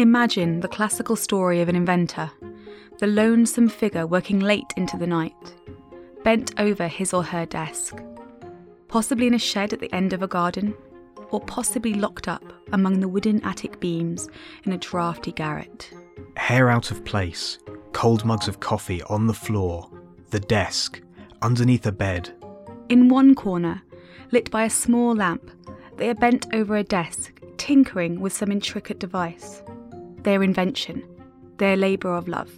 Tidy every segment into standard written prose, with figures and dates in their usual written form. Imagine the classical story of an inventor, the lonesome figure working late into the night, bent over his or her desk, possibly in a shed at the end of a garden, or possibly locked up among the wooden attic beams in a draughty garret. Hair out of place, cold mugs of coffee on the floor, the desk, underneath a bed. In one corner, lit by a small lamp, they are bent over a desk, tinkering with some intricate device. Their invention, their labour of love.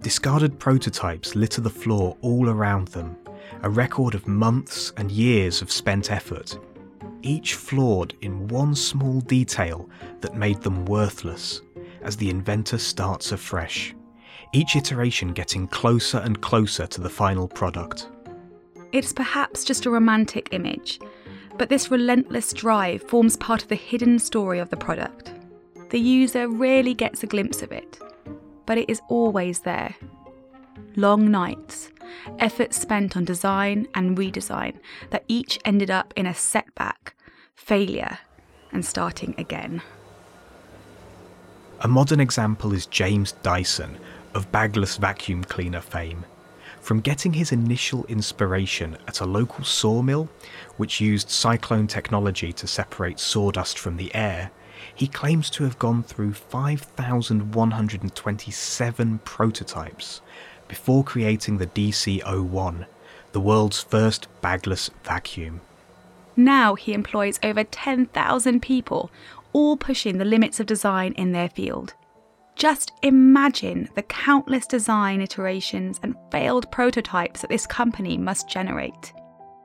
Discarded prototypes litter the floor all around them, a record of months and years of spent effort, each flawed in one small detail that made them worthless, as the inventor starts afresh, each iteration getting closer and closer to the final product. It's perhaps just a romantic image, but this relentless drive forms part of the hidden story of the product. The user rarely gets a glimpse of it, but it is always there. Long nights, efforts spent on design and redesign that each ended up in a setback, failure, and starting again. A modern example is James Dyson of bagless vacuum cleaner fame. From getting his initial inspiration at a local sawmill, which used cyclone technology to separate sawdust from the air, he claims to have gone through 5,127 prototypes before creating the DC01, the world's first bagless vacuum. Now he employs over 10,000 people, all pushing the limits of design in their field. Just imagine the countless design iterations and failed prototypes that this company must generate.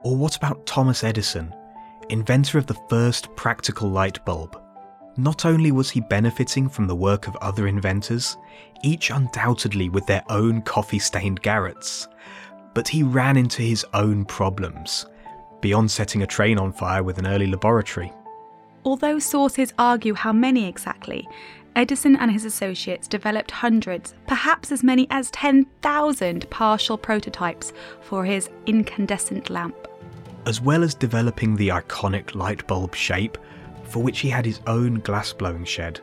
Or what about Thomas Edison, inventor of the first practical light bulb? Not only was he benefiting from the work of other inventors, each undoubtedly with their own coffee-stained garrets, but he ran into his own problems, beyond setting a train on fire with an early laboratory. Although sources argue how many exactly, Edison and his associates developed hundreds, perhaps as many as 10,000 partial prototypes for his incandescent lamp. As well as developing the iconic light bulb shape, for which he had his own glassblowing shed,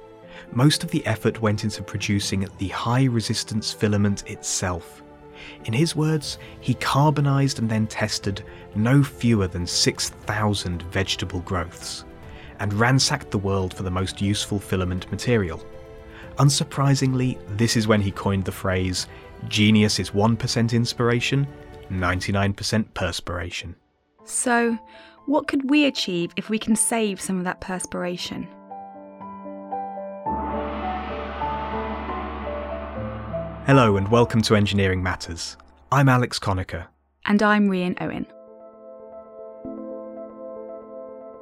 most of the effort went into producing the high-resistance filament itself. In his words, he carbonised and then tested no fewer than 6,000 vegetable growths, and ransacked the world for the most useful filament material. Unsurprisingly, this is when he coined the phrase, "Genius is 1% inspiration, 99% perspiration." So, what could we achieve if we can save some of that perspiration? Hello and welcome to Engineering Matters. I'm Alex Conacher. And I'm Rhian Owen.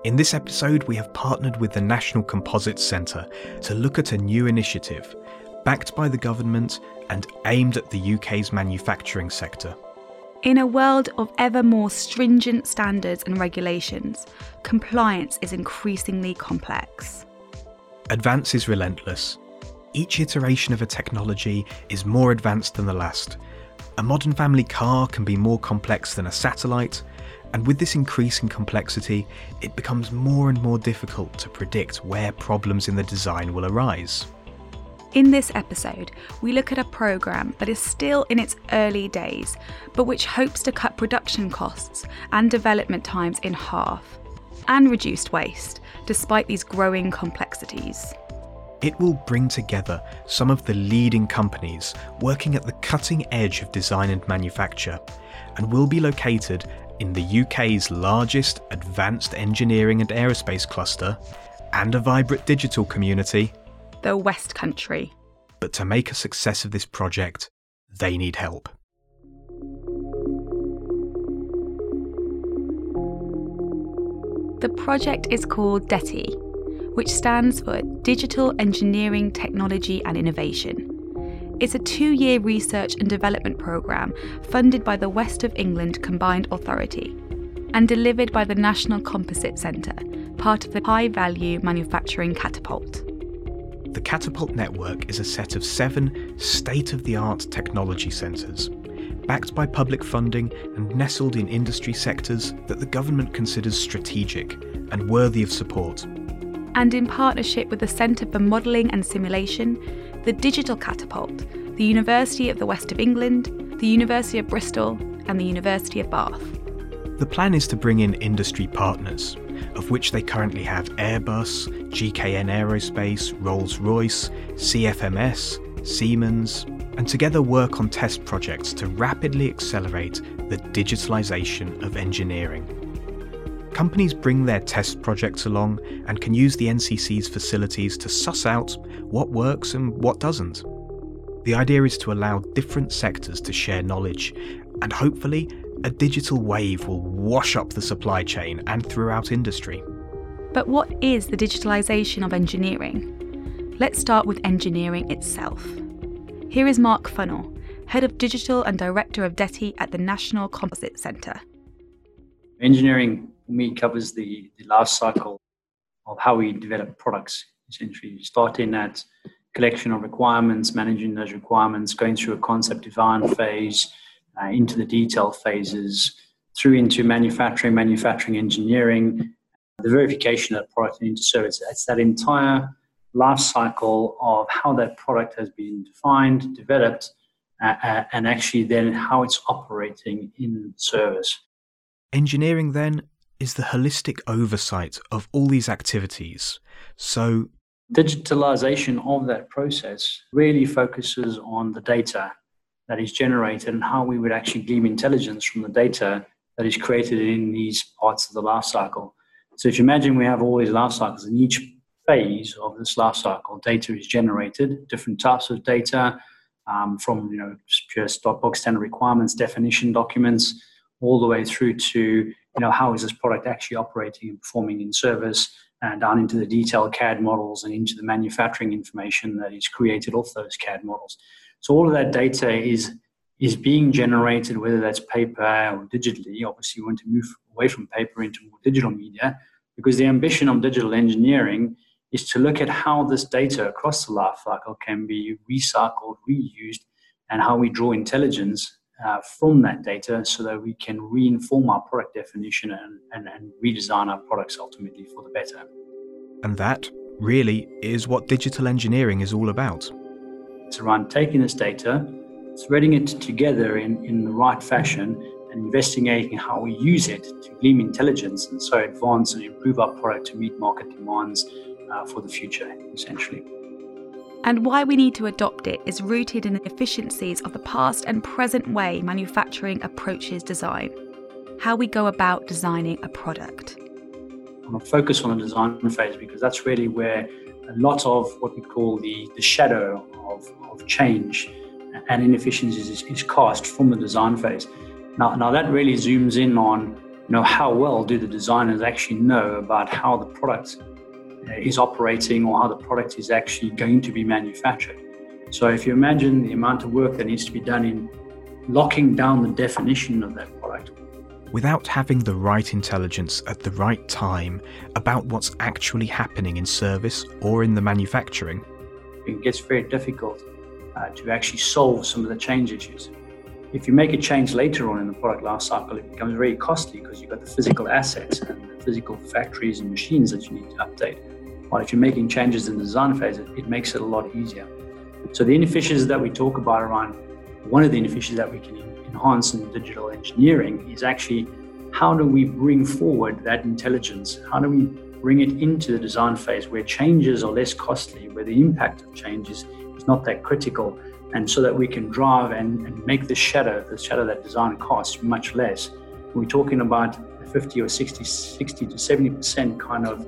In this episode, we have partnered with the National Composites Centre to look at a new initiative, backed by the government and aimed at the UK's manufacturing sector. In a world of ever more stringent standards and regulations, compliance is increasingly complex. Advance is relentless. Each iteration of a technology is more advanced than the last. A modern family car can be more complex than a satellite, and with this increase in complexity, it becomes more and more difficult to predict where problems in the design will arise. In this episode, we look at a programme that is still in its early days, but which hopes to cut production costs and development times in half, and reduce waste, despite these growing complexities. It will bring together some of the leading companies working at the cutting edge of design and manufacture, and will be located in the UK's largest advanced engineering and aerospace cluster, and a vibrant digital community, the West Country. But to make a success of this project, they need help. The project is called DETI, which stands for Digital Engineering, Technology and Innovation. It's a 2-year research and development programme funded by the West of England Combined Authority and delivered by the National Composites Centre, part of the High Value Manufacturing Catapult. The Catapult network is a set of 7 state-of-the-art technology centres, backed by public funding and nestled in industry sectors that the government considers strategic and worthy of support. and in partnership with the Centre for Modelling and Simulation, the Digital Catapult, the University of the West of England, the University of Bristol and the University of Bath. The plan is to bring in industry partners, of which they currently have Airbus, GKN Aerospace, Rolls-Royce, CFMS, Siemens, and together work on test projects to rapidly accelerate the digitalisation of engineering. Companies bring their test projects along and can use the NCC's facilities to suss out what works and what doesn't. The idea is to allow different sectors to share knowledge, and hopefully a digital wave will wash up the supply chain and throughout industry. But what is the digitalisation of engineering? Let's start with engineering itself. Here is Mark Funnell, Head of Digital and Director of DETI at the National Composites Centre. Engineering, for me, covers the life cycle of how we develop products, essentially. Starting at collection of requirements, managing those requirements, going through a concept design phase, into the detail phases, through into manufacturing engineering, the verification of that product and into service. It's that entire life cycle of how that product has been defined, developed, and actually then how it's operating in service. Engineering, then, is the holistic oversight of all these activities. So digitalization of that process really focuses on the data that is generated and how we would actually glean intelligence from the data that is created in these parts of the life cycle. So if you imagine we have all these life cycles, and each phase of this life cycle, data is generated, different types of data, from pure stock standard requirements, definition documents, all the way through to how is this product actually operating and performing in service, and down into the detailed CAD models and into the manufacturing information that is created off those CAD models. So all of that data is being generated, whether that's paper or digitally. Obviously, you want to move away from paper into more digital media, because the ambition of digital engineering is to look at how this data across the life cycle can be recycled, reused, and how we draw intelligence from that data so that we can reinform our product definition and redesign our products ultimately for the better. And that really is what digital engineering is all about. It's around taking this data, threading it together in the right fashion, and investigating how we use it to glean intelligence and so advance and improve our product to meet market demands for the future, essentially. And why we need to adopt it is rooted in the efficiencies of the past and present way manufacturing approaches design, how we go about designing a product. I'm going to focus on the design phase because that's really where a lot of what we call the shadow of change and inefficiencies is cast from the design phase. Now that really zooms in on how well do the designers actually know about how the product is operating or how the product is actually going to be manufactured. So if you imagine the amount of work that needs to be done in locking down the definition of that product. Without having the right intelligence at the right time about what's actually happening in service or in the manufacturing, it gets very difficult to actually solve some of the change issues. If you make a change later on in the product life cycle, it becomes very costly because you've got the physical assets and the physical factories and machines that you need to update. While if you're making changes in the design phase, it makes it a lot easier. So the inefficiencies that we talk about around, one of the inefficiencies that we can enhance in digital engineering is actually how do we bring forward that intelligence? How do we bring it into the design phase where changes are less costly, where the impact of changes is not that critical? And so that we can drive and make the shadow that design casts much less. We're talking about the 50 or 60 to 70% kind of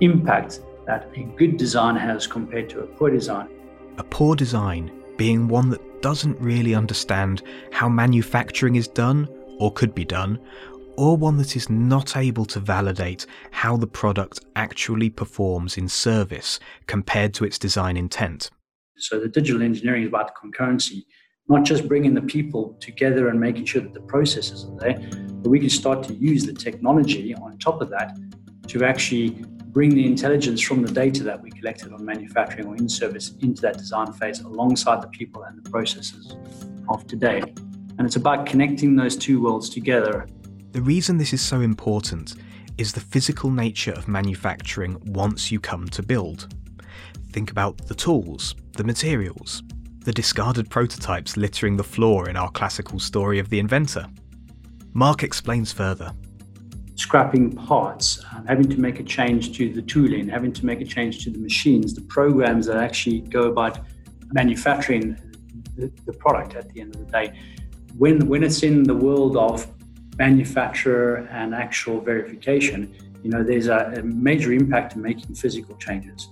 impact that a good design has compared to a poor design. A poor design being one that doesn't really understand how manufacturing is done or could be done, or one that is not able to validate how the product actually performs in service compared to its design intent. So the digital engineering is about concurrency, not just bringing the people together and making sure that the processes are there, but we can start to use the technology on top of that to actually bring the intelligence from the data that we collected on manufacturing or in service into that design phase alongside the people and the processes of today. And it's about connecting those two worlds together. The reason this is so important is the physical nature of manufacturing once you come to build. Think about the tools, the materials, the discarded prototypes littering the floor in our classical story of the inventor. Mark explains further. Scrapping parts, having to make a change to the tooling, having to make a change to the machines, the programs that actually go about manufacturing the product at the end of the day. When it's in the world of manufacturer and actual verification, you know, there's a major impact in making physical changes.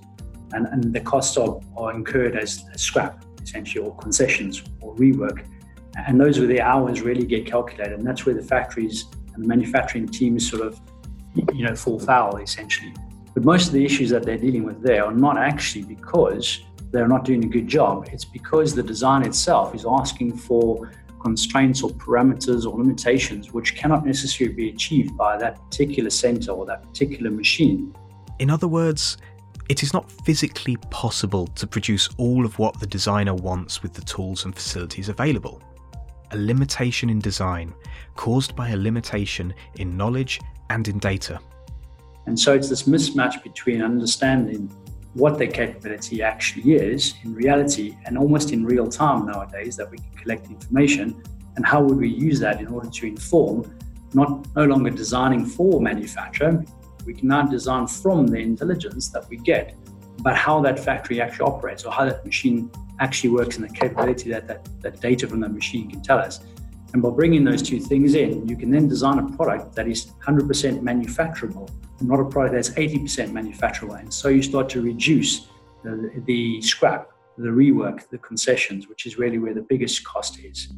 And the costs are incurred as scrap, essentially, or concessions or rework. And those are the hours really get calculated. And that's where the factories and the manufacturing teams sort of, you know, fall foul, essentially. But most of the issues that they're dealing with there are not actually because they're not doing a good job. It's because the design itself is asking for constraints or parameters or limitations which cannot necessarily be achieved by that particular center or that particular machine. In other words, it is not physically possible to produce all of what the designer wants with the tools and facilities available. A limitation in design caused by a limitation in knowledge and in data. And so it's this mismatch between understanding what their capability actually is in reality and almost in real time nowadays that we can collect information, and how would we use that in order to inform, no longer designing for manufacture. We can now design from the intelligence that we get about how that factory actually operates or how that machine actually works and the capability that data from that machine can tell us. And by bringing those two things in, you can then design a product that is 100% manufacturable, not a product that's 80% manufacturable. And so you start to reduce the scrap, the rework, the concessions, which is really where the biggest cost is.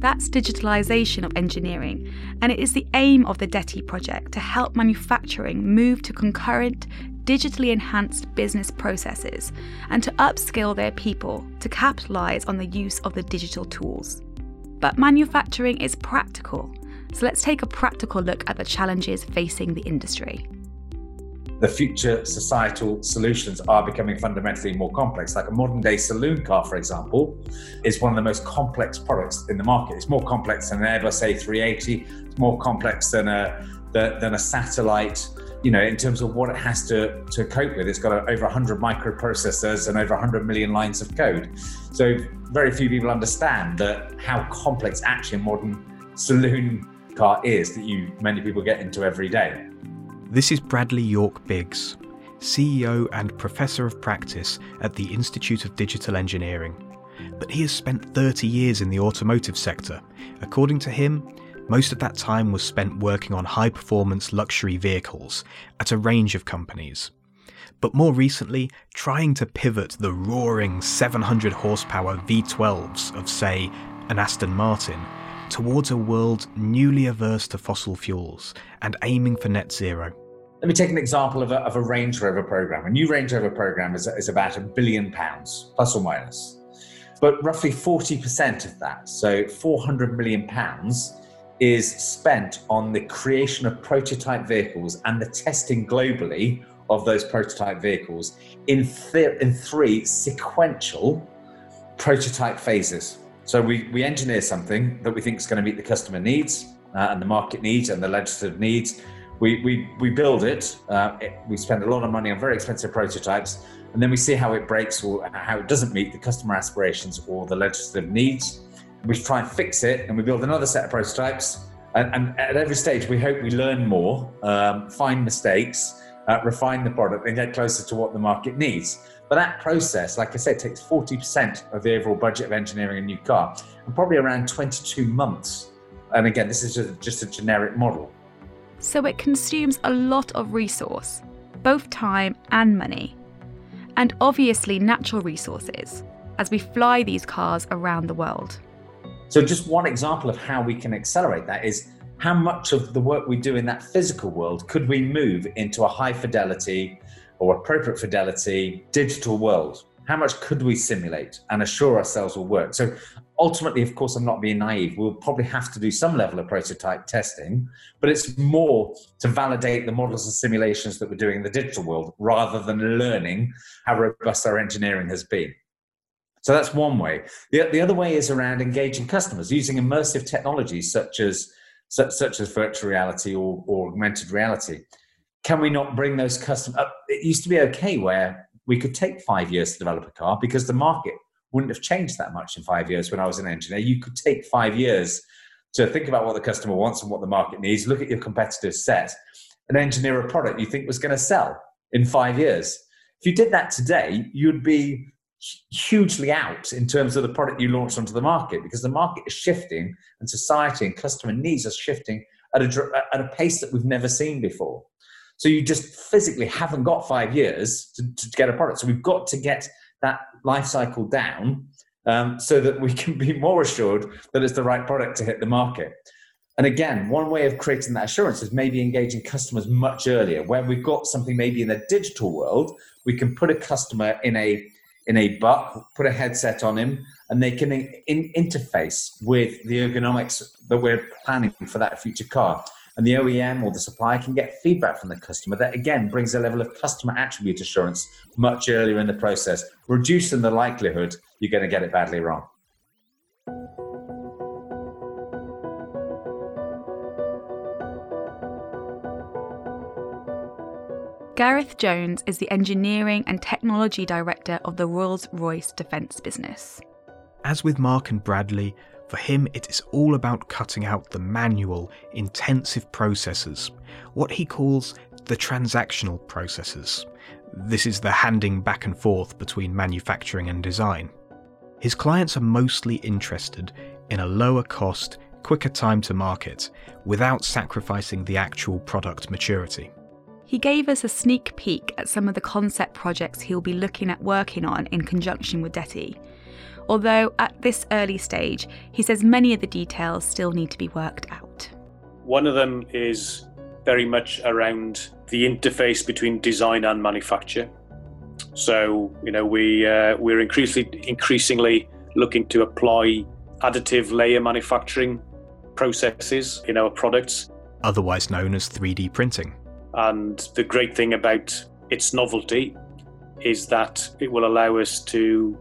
That's digitalisation of engineering, and it is the aim of the DETI project to help manufacturing move to concurrent, digitally enhanced business processes and to upskill their people to capitalise on the use of the digital tools. But manufacturing is practical, so let's take a practical look at the challenges facing the industry. The future societal solutions are becoming fundamentally more complex. Like a modern day saloon car, for example, is one of the most complex products in the market. It's more complex than an Airbus A380, it's more complex than a satellite, you know, in terms of what it has to cope with. It's got over 100 microprocessors and over 100 million lines of code. So very few people understand that how complex actually a modern saloon car is that many people get into every day. This is Bradley York Biggs, CEO and Professor of Practice at the Institute of Digital Engineering. But he has spent 30 years in the automotive sector. According to him, most of that time was spent working on high-performance luxury vehicles at a range of companies. But more recently, trying to pivot the roaring 700-horsepower V12s of, say, an Aston Martin towards a world newly averse to fossil fuels and aiming for net zero. Let me take an example of a Range Rover program. A new Range Rover program is about £1 billion, plus or minus. But roughly 40% of that, so £400 million, is spent on the creation of prototype vehicles and the testing globally of those prototype vehicles in three sequential prototype phases. So we engineer something that we think is going to meet the customer needs and the market needs and the legislative needs. We build it, we spend a lot of money on very expensive prototypes, and then we see how it breaks or how it doesn't meet the customer aspirations or the legislative needs. We try and fix it and we build another set of prototypes. And at every stage, we hope we learn more, find mistakes, refine the product and get closer to what the market needs. But that process, like I said, takes 40% of the overall budget of engineering a new car and probably around 22 months. And again, this is just a generic model. So it consumes a lot of resource, both time and money, and obviously natural resources as we fly these cars around the world. So just one example of how we can accelerate that is how much of the work we do in that physical world could we move into a high fidelity or appropriate fidelity digital world? How much could we simulate and assure ourselves will work? So ultimately, of course, I'm not being naive. We'll probably have to do some level of prototype testing, but it's more to validate the models and simulations that we're doing in the digital world rather than learning how robust our engineering has been. So that's one way. The other way is around engaging customers using immersive technologies such as virtual reality or augmented reality. Can we not bring those customers up? It used to be okay where we could take 5 years to develop a car because the market wouldn't have changed that much in 5 years. When I was an engineer, you could take 5 years to think about what the customer wants and what the market needs, look at your competitive set, and engineer a product you think was going to sell in 5 years. If you did that today, you'd be hugely out in terms of the product you launched onto the market, because the market is shifting and society and customer needs are shifting at a pace that we've never seen before. So you just physically haven't got 5 years to get a product. So we've got to get that life cycle down so that we can be more assured that it's the right product to hit the market. And again, one way of creating that assurance is maybe engaging customers much earlier. Where we've got something maybe in the digital world, we can put a customer in a buck, put a headset on him, and they can interface with the ergonomics that we're planning for that future car. And the OEM or the supplier can get feedback from the customer. That again brings a level of customer attribute assurance much earlier in the process, reducing the likelihood you're going to get it badly wrong. Gareth Jones is the Engineering and Technology Director of the Rolls-Royce defence business. As with Mark and Bradley, for him it is all about cutting out the manual, intensive processes, what he calls the transactional processes. This is the handing back and forth between manufacturing and design. His clients are mostly interested in a lower cost, quicker time to market, without sacrificing the actual product maturity. He gave us a sneak peek at some of the concept projects he'll be looking at working on in conjunction with DETI. Although at this early stage, he says many of the details still need to be worked out. One of them is very much around the interface between design and manufacture. So, we're increasingly looking to apply additive layer manufacturing processes in our products, otherwise known as 3D printing. And the great thing about its novelty is that it will allow us to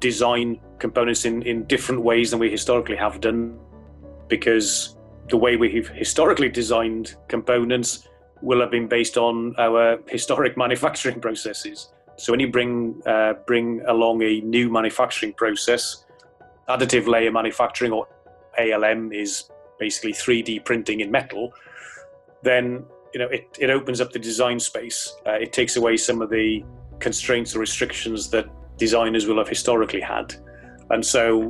design components in different ways than we historically have done, because the way we've historically designed components will have been based on our historic manufacturing processes. So when you bring along a new manufacturing process, additive layer manufacturing, or ALM, is basically 3D printing in metal, then it opens up the design space. It takes away some of the constraints or restrictions that designers will have historically had. And so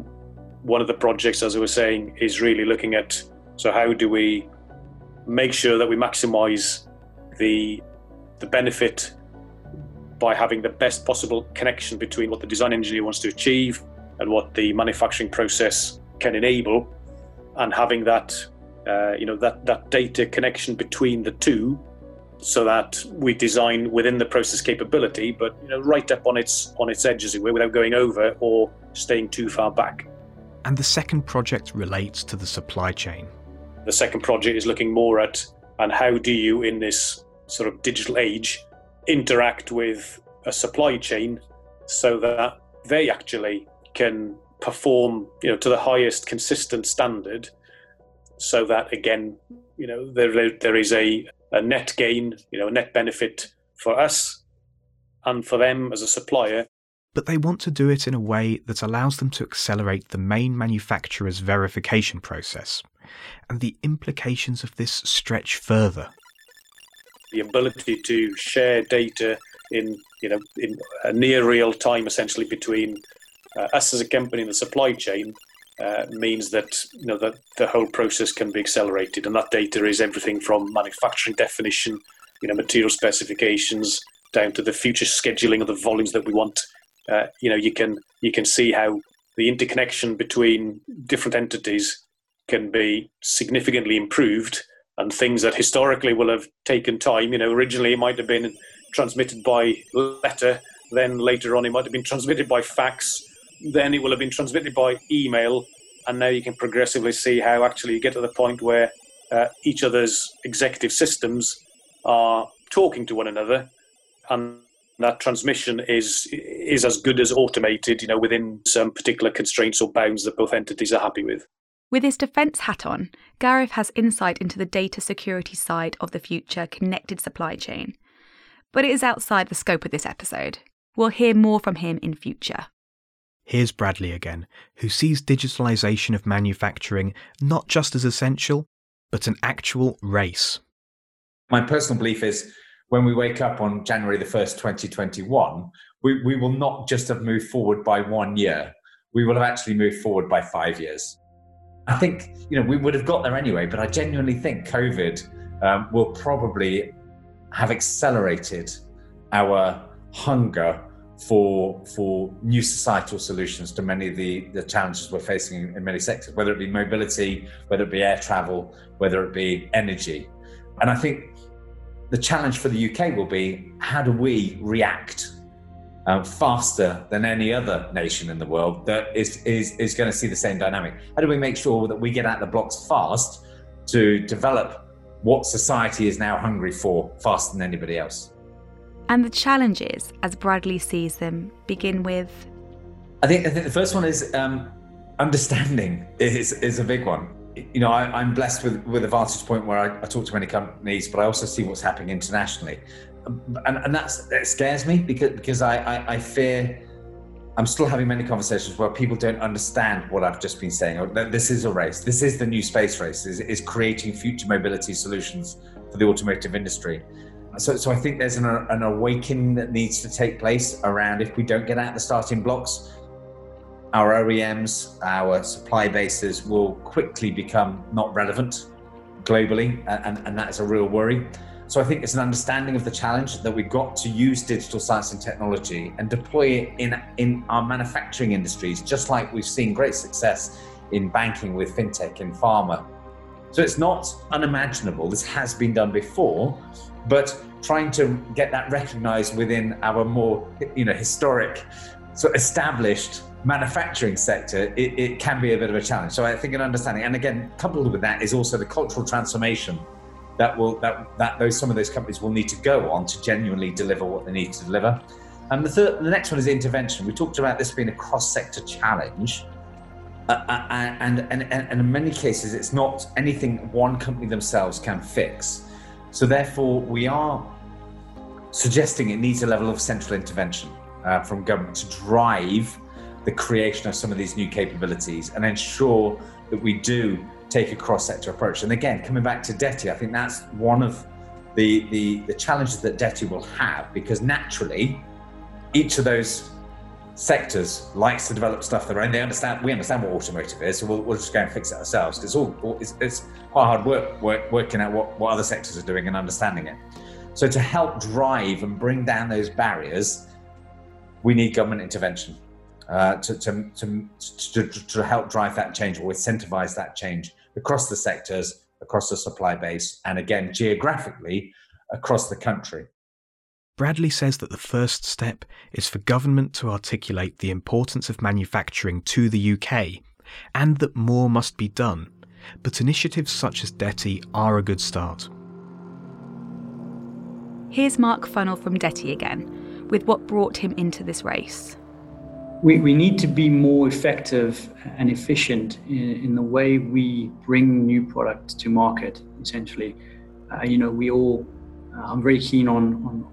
one of the projects, as I was saying, is really looking at, so how do we make sure that we maximize the benefit by having the best possible connection between what the design engineer wants to achieve and what the manufacturing process can enable, and having that that data connection between the two, so that we design within the process capability, but right up on its edge, as it were, without going over or staying too far back. And the second project relates to the supply chain. The second project is looking more at, and how do you, in this sort of digital age, interact with a supply chain so that they actually can perform, to the highest consistent standard. So that, again, there is a net gain, a net benefit for us and for them as a supplier. But they want to do it in a way that allows them to accelerate the main manufacturer's verification process. And the implications of this stretch further. The ability to share data in a near real time, essentially, between us as a company and the supply chain, means that that the whole process can be accelerated, and that data is everything from manufacturing definition, material specifications, down to the future scheduling of the volumes that we want. You can see how the interconnection between different entities can be significantly improved, and things that historically will have taken time. Originally it might have been transmitted by letter, then later on it might have been transmitted by fax. Then it will have been transmitted by email, and now you can progressively see how actually you get to the point where each other's executive systems are talking to one another, and That transmission is as good as automated, you know, within some particular constraints or bounds that both entities are happy with. With his defence hat on, Gareth has insight into the data security side of the future connected supply chain. But it is outside the scope of this episode. We'll hear more from him in future. Here's Bradley again, who sees digitalisation of manufacturing not just as essential, but an actual race. My personal belief is when we wake up on January the 1st, 2021, we will not just have moved forward by 1 year. We will have actually moved forward by 5 years. I think, you know, we would have got there anyway, but I genuinely think COVID will probably have accelerated our hunger for new societal solutions to many of the challenges we're facing in many sectors, whether it be mobility, whether it be air travel, whether it be energy. And I think the challenge for the UK will be, how do we react faster than any other nation in the world that is going to see the same dynamic? How do we make sure that we get out the blocks fast to develop what society is now hungry for faster than anybody else? And the challenges, as Bradley sees them, begin with... I think the first one is understanding is a big one. You know, I'm blessed with a vantage point where I talk to many companies, but I also see what's happening internationally. And that scares me because I fear I'm still having many conversations where people don't understand what I've just been saying. This is a race. This is the new space race, is creating future mobility solutions for the automotive industry. So I think there's an awakening that needs to take place around, if we don't get out the starting blocks, our OEMs, our supply bases will quickly become not relevant globally, and that's a real worry. So I think it's an understanding of the challenge that we've got to use digital science and technology and deploy it in our manufacturing industries, just like we've seen great success in banking with fintech, in pharma. So it's not unimaginable, this has been done before, but trying to get that recognised within our more, you know, historic, sort of established manufacturing sector, it can be a bit of a challenge. So I think an understanding, and again, coupled with that is also the cultural transformation that some of those companies will need to go on to genuinely deliver what they need to deliver. And the next one is intervention. We talked about this being a cross-sector challenge, and in many cases, it's not anything one company themselves can fix. So therefore, we are suggesting it needs a level of central intervention from government to drive the creation of some of these new capabilities and ensure that we do take a cross-sector approach. And again, coming back to DETI, I think that's one of the challenges that DETI will have, because naturally, each of those sectors likes to develop stuff their own. We understand what automotive is, so we'll just go and fix it ourselves. It's quite hard work working out what other sectors are doing and understanding it. So to help drive and bring down those barriers, we need government intervention. To help drive that change or incentivize that change across the sectors, across the supply base, and again, geographically, across the country. Bradley says that the first step is for government to articulate the importance of manufacturing to the UK, and that more must be done. But initiatives such as DETI are a good start. Here's Mark Funnell from DETI again, with what brought him into this race. We need to be more effective and efficient in the way we bring new products to market, essentially. I'm very keen on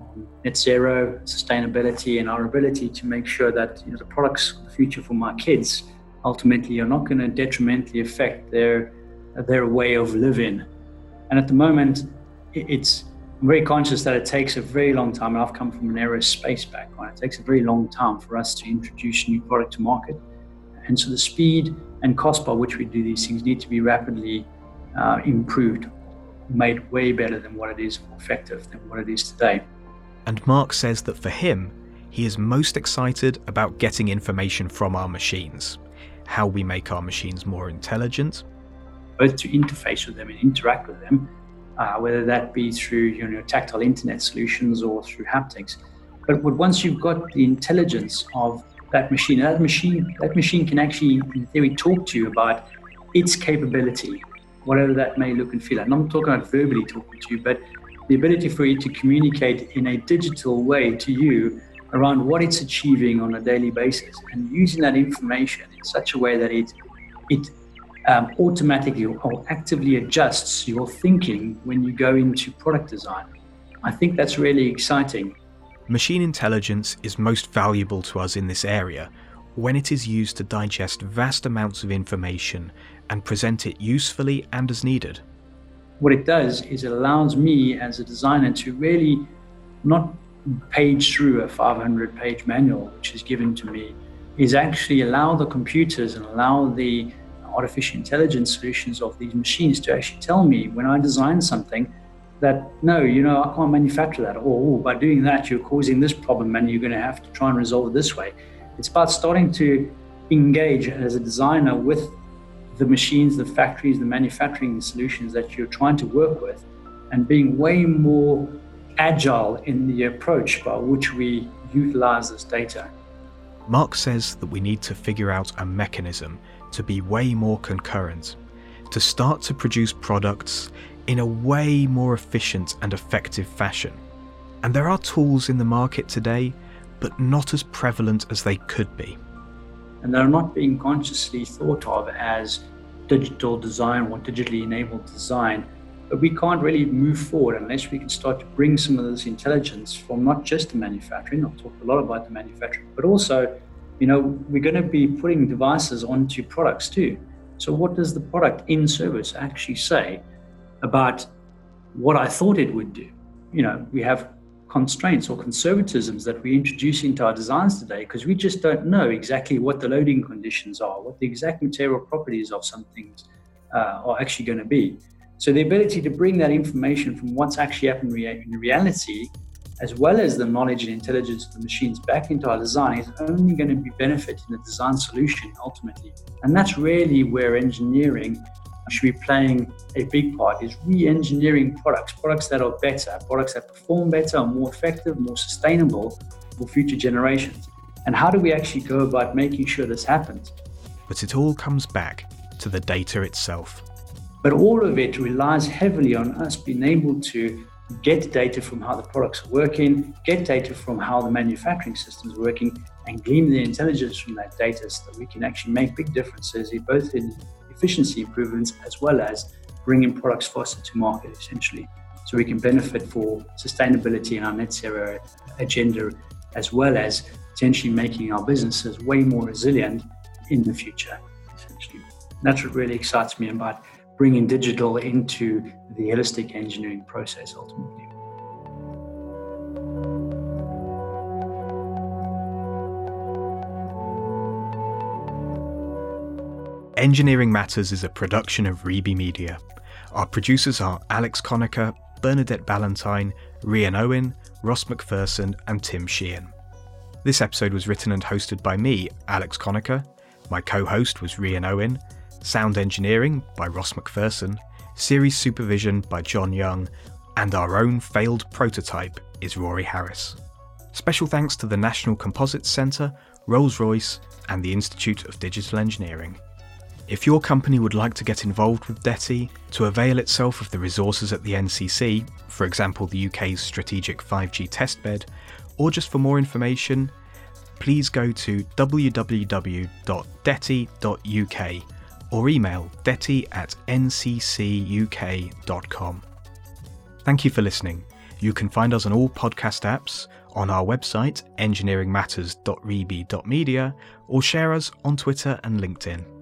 net zero, sustainability, and our ability to make sure that, you know, the products of the future for my kids ultimately are not going to detrimentally affect their way of living. And at the moment, I'm very conscious that it takes a very long time, and I've come from an aerospace background. It takes a very long time for us to introduce new product to market. And so the speed and cost by which we do these things need to be rapidly improved, made way better than what it is, more effective than what it is today. And Mark says that for him, he is most excited about getting information from our machines, how we make our machines more intelligent. Both to interface with them and interact with them, whether that be through, you know, tactile internet solutions or through haptics. But once you've got the intelligence of that machine can actually, in theory, talk to you about its capability, whatever that may look and feel. And I'm not talking about verbally talking to you, but the ability for it to communicate in a digital way to you around what it's achieving on a daily basis, and using that information in such a way that it automatically or actively adjusts your thinking when you go into product design. I think that's really exciting. Machine intelligence is most valuable to us in this area when it is used to digest vast amounts of information and present it usefully and as needed. What it does is it allows me as a designer to really not page through a 500-page manual which is given to me, is actually allow the computers and allow the artificial intelligence solutions of these machines to actually tell me when I design something that, no, I can't manufacture that, or by doing that you're causing this problem and you're going to have to try and resolve it this way. It's about starting to engage as a designer with the machines, the factories, the manufacturing, the solutions that you're trying to work with, and being way more agile in the approach by which we utilize this data. Mark says that we need to figure out a mechanism to be way more concurrent, to start to produce products in a way more efficient and effective fashion. And there are tools in the market today, but not as prevalent as they could be. And they're not being consciously thought of as digital design or digitally enabled design, but we can't really move forward unless we can start to bring some of this intelligence from not just the manufacturing — I've talked a lot about the manufacturing — but also, we're going to be putting devices onto products too. So what does the product in service actually say about what I thought it would do? We have constraints or conservatisms that we introduce into our designs today because we just don't know exactly what the loading conditions are, what the exact material properties of some things are actually going to be. So the ability to bring that information from what's actually happened in reality, as well as the knowledge and intelligence of the machines back into our design, is only going to be benefiting the design solution ultimately. And that's really where engineering should be playing a big part, is re-engineering products that are better, products that perform better, are more effective, more sustainable for future generations. And how do we actually go about making sure this happens? But it all comes back to the data itself. But all of it relies heavily on us being able to get data from how the products are working, get data from how the manufacturing system is working, and glean the intelligence from that data so that we can actually make big differences, both in efficiency improvements as well as bringing products faster to market, essentially, so we can benefit for sustainability and our net zero agenda, as well as potentially making our businesses way more resilient in the future, essentially. And that's what really excites me about bringing digital into the holistic engineering process ultimately. Engineering Matters is a production of Reby Media. Our producers are Alex Conacher, Bernadette Ballantyne, Rhian Owen, Ross McPherson and Tim Sheehan. This episode was written and hosted by me, Alex Conacher. My co-host was Rhian Owen. Sound engineering by Ross McPherson, series supervision by John Young, and our own failed prototype is Rory Harris. Special thanks to the National Composites Centre, Rolls-Royce, and the Institute of Digital Engineering. If your company would like to get involved with DETI, to avail itself of the resources at the NCC, for example the UK's strategic 5G testbed, or just for more information, please go to www.deti.uk or email deti@nccuk.com. Thank you for listening. You can find us on all podcast apps, on our website engineeringmatters.reby.media, or share us on Twitter and LinkedIn.